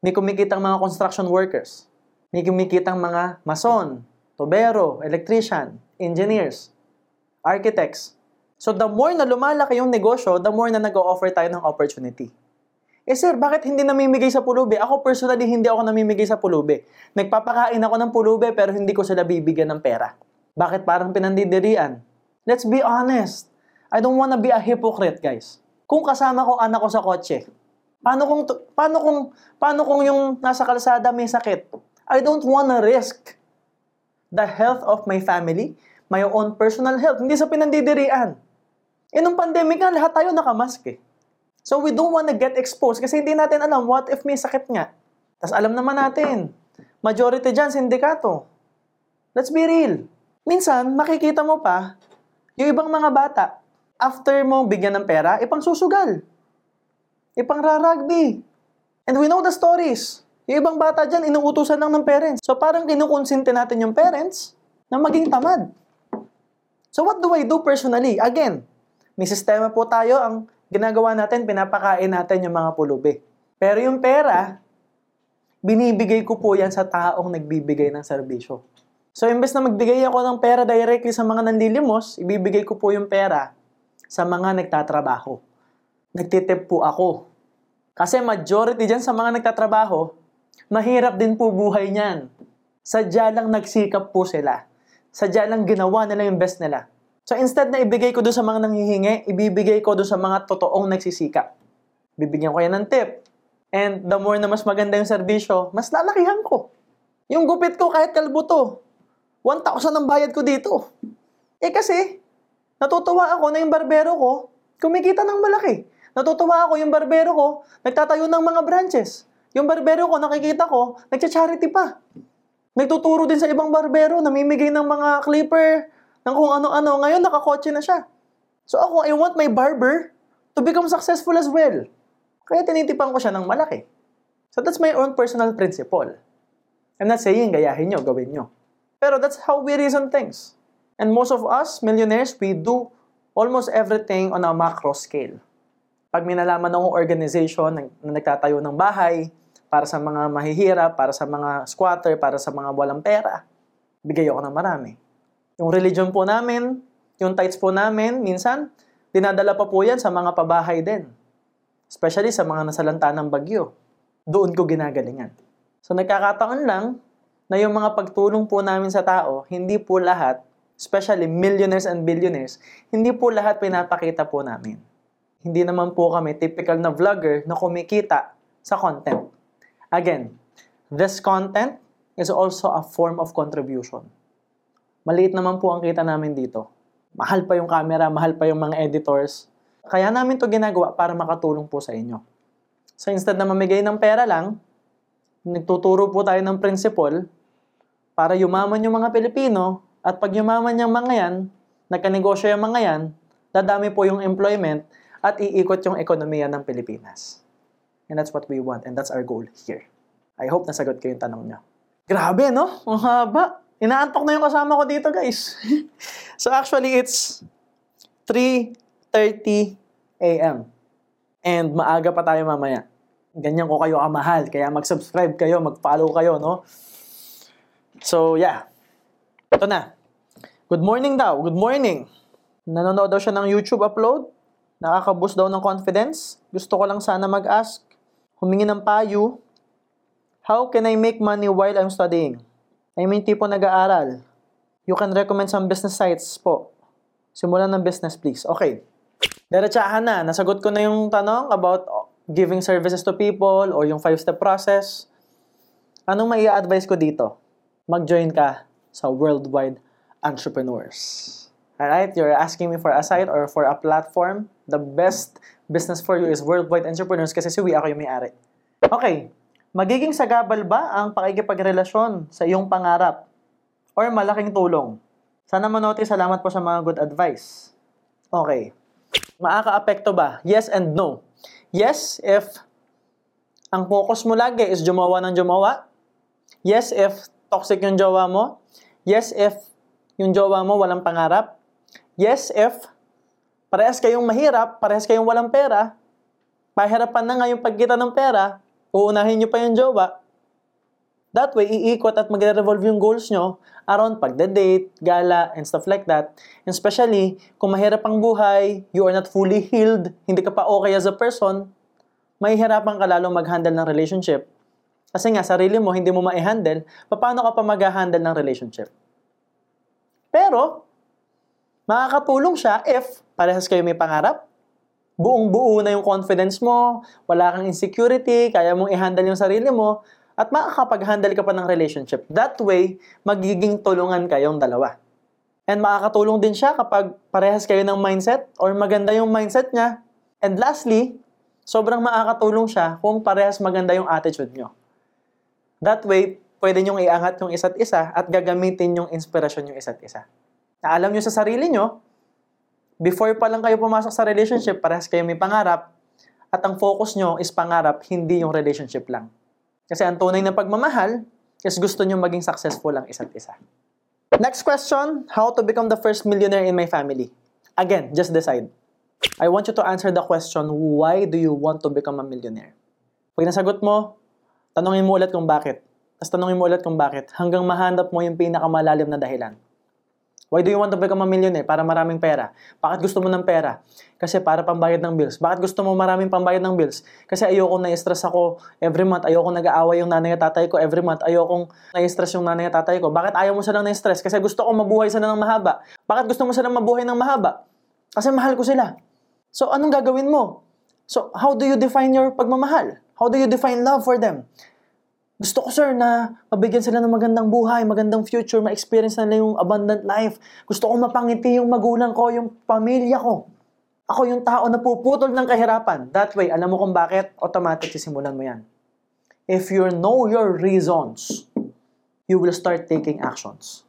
May kumikita ang mga construction workers. May kumikita ang mga mason, tubero, electrician, engineers, architects. So the more na lumalaki yung negosyo, the more na nag-o-offer tayo ng opportunity. Eh sir, bakit hindi namimigay sa pulubi? Ako personally, hindi ako namimigay sa pulubi. Nagpapakain ako ng pulubi pero hindi ko sila bibigyan ng pera. Bakit parang pinandidirian? Let's be honest. I don't wanna be a hypocrite, guys. Kung kasama ko anak ko sa kotse, paano kung, paano kung, paano kung yung nasa kalsada may sakit? I don't wanna risk the health of my family, my own personal health, hindi sa pinandidirian. Eh, nung pandemic nga, lahat tayo nakamask eh. So, we don't wanna get exposed kasi hindi natin alam, what if may sakit nga? Tapos alam naman natin, majority dyan, sindikato. Let's be real. Minsan, makikita mo pa, yung ibang mga bata, after mo bigyan ng pera, ipang susugal. Ipang rarugby. And we know the stories. Yung ibang bata dyan, inuutusan lang ng parents. So, parang kinukonsente natin yung parents na maging tamad. So, what do I do personally? Again, may sistema po tayo. Ang ginagawa natin, pinapakain natin yung mga pulubi. Pero yung pera, binibigay ko po yan sa taong nagbibigay ng serbisyo. So, imbes na magbigay ako ng pera directly sa mga nanlilimos, ibibigay ko po yung pera sa mga nagtatrabaho. Nagtitip po ako. Kasi majority dyan sa mga nagtatrabaho, mahirap din po buhay niyan. Sadya lang nagsikap po sila. Sadya lang ginawa nila yung best nila. So instead na ibigay ko doon sa mga nanghihingi, ibibigay ko doon sa mga totoong nagsisikap. Bibigyan ko yan ng tip. And the more na mas maganda yung serbisyo, mas lalakihan ko. Yung gupit ko kahit kalbo to, one thousand ang bayad ko dito. Eh kasi, natutuwa ako na yung barbero ko, kumikita ng malaki. Natutuwa ako yung barbero ko, nagtatayo ng mga branches. Yung barbero ko, nakikita ko, nagcha-charity pa. Nagtuturo din sa ibang barbero, namimigay ng mga clipper, ng kung ano-ano. Ngayon, nakakotse na siya. So ako, I want my barber to become successful as well. Kaya tinitipan ko siya ng malaki. So that's my own personal principle. I'm not saying gayahin nyo, gawin nyo. Pero that's how we reason things. And most of us, millionaires, we do almost everything on a macro scale. Pag may nalaman akong organization na nagtatayo ng bahay, para sa mga mahihirap, para sa mga squatter, para sa mga walang pera, bigay ako ng marami. Yung religion po namin, Yung tights po namin, minsan, dinadala pa po yan sa mga pabahay din. Especially sa mga nasalanta ng bagyo. Doon ko ginagalingan. So nagkakataon lang na yung mga pagtulong po namin sa tao, hindi po lahat, especially millionaires and billionaires, hindi po lahat pinapakita po namin. Hindi naman po kami typical na vlogger na kumikita sa content. Again, this content is also a form of contribution. Maliit naman po ang kita namin dito. Mahal pa yung camera, mahal pa yung mga editors. Kaya namin to ginagawa para makatulong po sa inyo. So instead na mamigay ng pera lang, nagtuturo po tayo ng principle para yumaman yung mga Pilipino at pag yumaman yung mga yan, nagkanegosyo yung mga yan, dadami po yung employment at iikot yung ekonomiya ng Pilipinas. And that's what we want and that's our goal here. I hope nasagot ko yung tanong nyo. Grabe, no? Ang haba. Inaantok na yung kasama ko dito, guys. So actually, it's three thirty a m And maaga pa tayo mamaya. Ganyan ko kayo kamahal. Kaya mag-subscribe kayo, mag-follow kayo, no? So, yeah. Ito na. Good morning daw. Good morning. Nanonood daw siya ng YouTube upload. Nakaka-boost daw ng confidence. Gusto ko lang sana mag-ask. Humingi ng payo. How can I make money while I'm studying? I mean, tipo nag-aaral. You can recommend some business sites po. Simulan ng business, please. Okay. Diretsahan na. Nasagot ko na yung tanong about giving services to people or yung five-step process. Anong maia-advise ko dito? Mag-join ka sa Worldwide Entrepreneurs. Alright? You're asking me for a site or for a platform. The best business for you is Worldwide Entrepreneurs kasi si Wi ako yung may-ari. Okay. Magiging sagabal ba ang pakikipagrelasyon sa iyong pangarap? Or malaking tulong? Sana manote, salamat po sa mga good advice. Okay. Maaka-apekto ba? Yes and no. Yes, if ang focus mo lagi is jumawa ng jumawa. Yes, if toxic yung jowa mo. Yes, if yung jowa mo walang pangarap. Yes, if parehas kayong mahirap, parehas kayong walang pera, pahirapan na nga yung pagkita ng pera, uunahin nyo pa yung jowa. That way, iikot at magre-revolve yung goals nyo around pagda-date, gala, and stuff like that. And especially, kung mahirap ang buhay, you are not fully healed, hindi ka pa okay as a person, mahihirapan ka lalong mag-handle ng relationship. Kasi nga, sarili mo, hindi mo ma-handle, paano ka pa mag-handle ng relationship? Pero, makakatulong siya if parehas kayo may pangarap, buong-buo na yung confidence mo, wala kang insecurity, kaya mong i-handle yung sarili mo, at makakapag-handle ka pa ng relationship. That way, magiging tulungan kayong dalawa. And makakatulong din siya kapag parehas kayo ng mindset or maganda yung mindset niya. And lastly, sobrang makakatulong siya kung parehas maganda yung attitude nyo. That way, pwede nyong iangat yung isa't isa at gagamitin yung inspirasyon yung isa't isa. Na alam nyo sa sarili nyo, before pa lang kayo pumasok sa relationship, parehas kayo may pangarap at ang focus nyo is pangarap, hindi yung relationship lang. Kasi ang tunay na pagmamahal is gusto nyo maging successful ang isa't isa. Next question, how to become the first millionaire in my family? Again, just decide. I want you to answer the question, why do you want to become a millionaire? Pag nasagot mo, tanongin mo ulit kung bakit. Tapos tanongin mo ulit kung bakit. Hanggang mahanap mo yung pinakamalalim na dahilan. Why do you want to become a millionaire? Para maraming pera. Bakit gusto mo ng pera? Kasi para pambayad ng bills. Bakit gusto mo maraming pambayad ng bills? Kasi ayoko na-stress ako every month. Ayoko nag-aaway yung nanay at tatay ko every month. Ayoko na-stress yung nanay at tatay ko. Bakit ayaw mo silang na-stress? Kasi gusto ko mabuhay sila ng mahaba. Bakit gusto mo silang mabuhay ng mahaba? Kasi mahal ko sila. So, anong gagawin mo? So, how do you define your pagmamahal? How do you define love for them? Gusto ko, sir, na mabigyan sila ng magandang buhay, magandang future, ma-experience na yung abundant life. Gusto ko mapangiti yung magulang ko, yung pamilya ko. Ako yung tao na puputol ng kahirapan. That way, alam mo kung bakit, automatic sisimulan mo yan. If you know your reasons, you will start taking actions.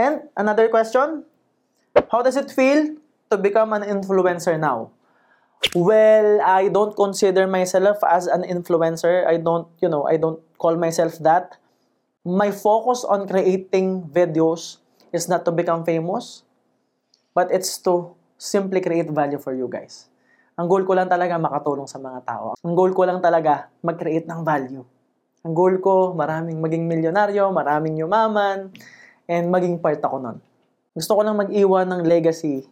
And another question, how does it feel to become an influencer now? Well, I don't consider myself as an influencer. I don't, you know, I don't call myself that. My focus on creating videos is not to become famous, but it's to simply create value for you guys. Ang goal ko lang talaga makatulong sa mga tao. Ang goal ko lang talaga mag-create ng value. Ang goal ko, maraming maging milyonaryo, maraming yumaman, and maging part ako nun. Gusto ko lang mag-iwan ng legacy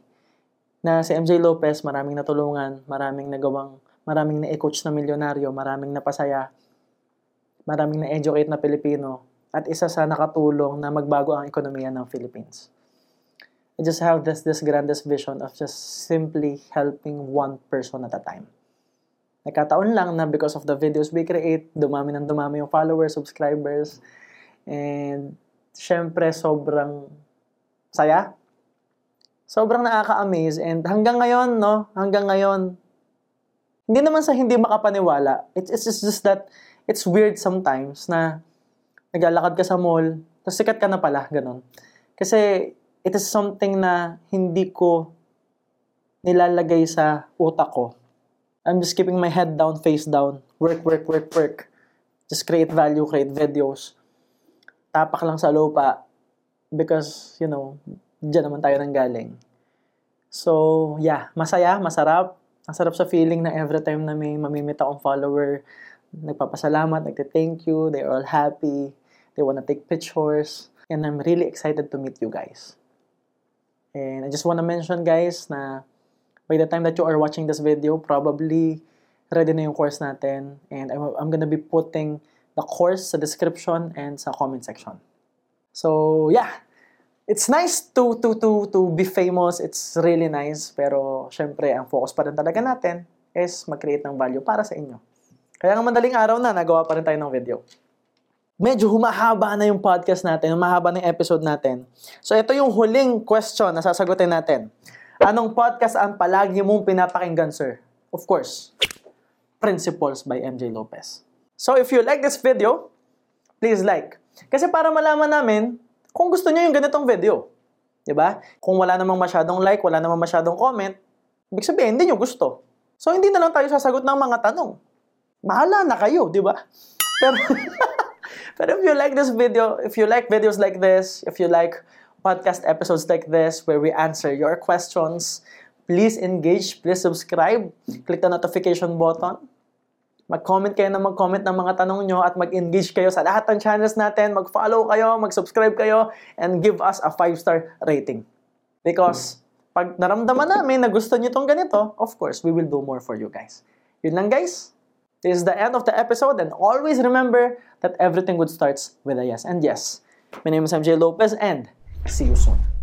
na si M J Lopez, maraming natulungan, maraming nagawang, maraming na-coach na milyonaryo, maraming napasaya, maraming na-educate na Pilipino, at isa sa nakatulong na magbago ang ekonomiya ng Philippines. I just have this, this grandest vision of just simply helping one person at a time. Nagkataon lang na because of the videos we create, dumami ng dumami yung followers, subscribers, and syempre sobrang saya. Sobrang nakaka-amaze, and hanggang ngayon, no? Hanggang ngayon, hindi naman sa hindi makapaniwala. It's, it's, it's just that, it's weird sometimes na naglalakad ka sa mall, tapos sikat ka na pala, ganun. Kasi it is something na hindi ko nilalagay sa utak ko. I'm just keeping my head down, face down. Work, work, work, work. Just create value, create videos. Tapak lang sa lupa. Because, you know, dyan naman tayo nanggaling. So, yeah. Masaya, masarap. Masarap sa feeling na every time na may mamimita akong follower, nagpapasalamat, nagte-thank you, they're all happy, they wanna take pictures. And I'm really excited to meet you guys. And I just wanna mention, guys, na by the time that you are watching this video, probably ready na yung course natin. And I'm, I'm gonna be putting the course sa description and sa comment section. So, yeah. It's nice to to to to be famous. It's really nice. Pero, syempre, ang focus pa rin talaga natin is mag-create ng value para sa inyo. Kaya ng madaling araw na, nagawa pa rin tayo ng video. Medyo humahaba na yung podcast natin. Humahaba na yung episode natin. So, ito yung huling question na sasagutin natin. Anong podcast ang palagi mong pinapakinggan, sir? Of course, Principles by M J Lopez. So, if you like this video, please like. Kasi para malaman namin kung gusto niyo yung ganitong video. Diba? Kung wala namang masyadong like, wala namang masyadong comment, ibig sabihin, hindi niyo gusto. So, hindi na lang tayo sasagot ng mga tanong. Bahala na kayo, diba? Pero, pero if you like this video, if you like videos like this, if you like podcast episodes like this where we answer your questions, please engage, please subscribe, click the notification button, mag-comment kayo na mag-comment ng mga tanong nyo at mag-engage kayo sa lahat ng channels natin, mag-follow kayo, mag-subscribe kayo, and give us a five-star rating. Because pag naramdaman namin na gusto nyo itong ganito, of course, we will do more for you guys. Yun lang, guys. This is the end of the episode, and always remember that everything good starts with a yes. And yes, my name is M J Lopez, and see you soon.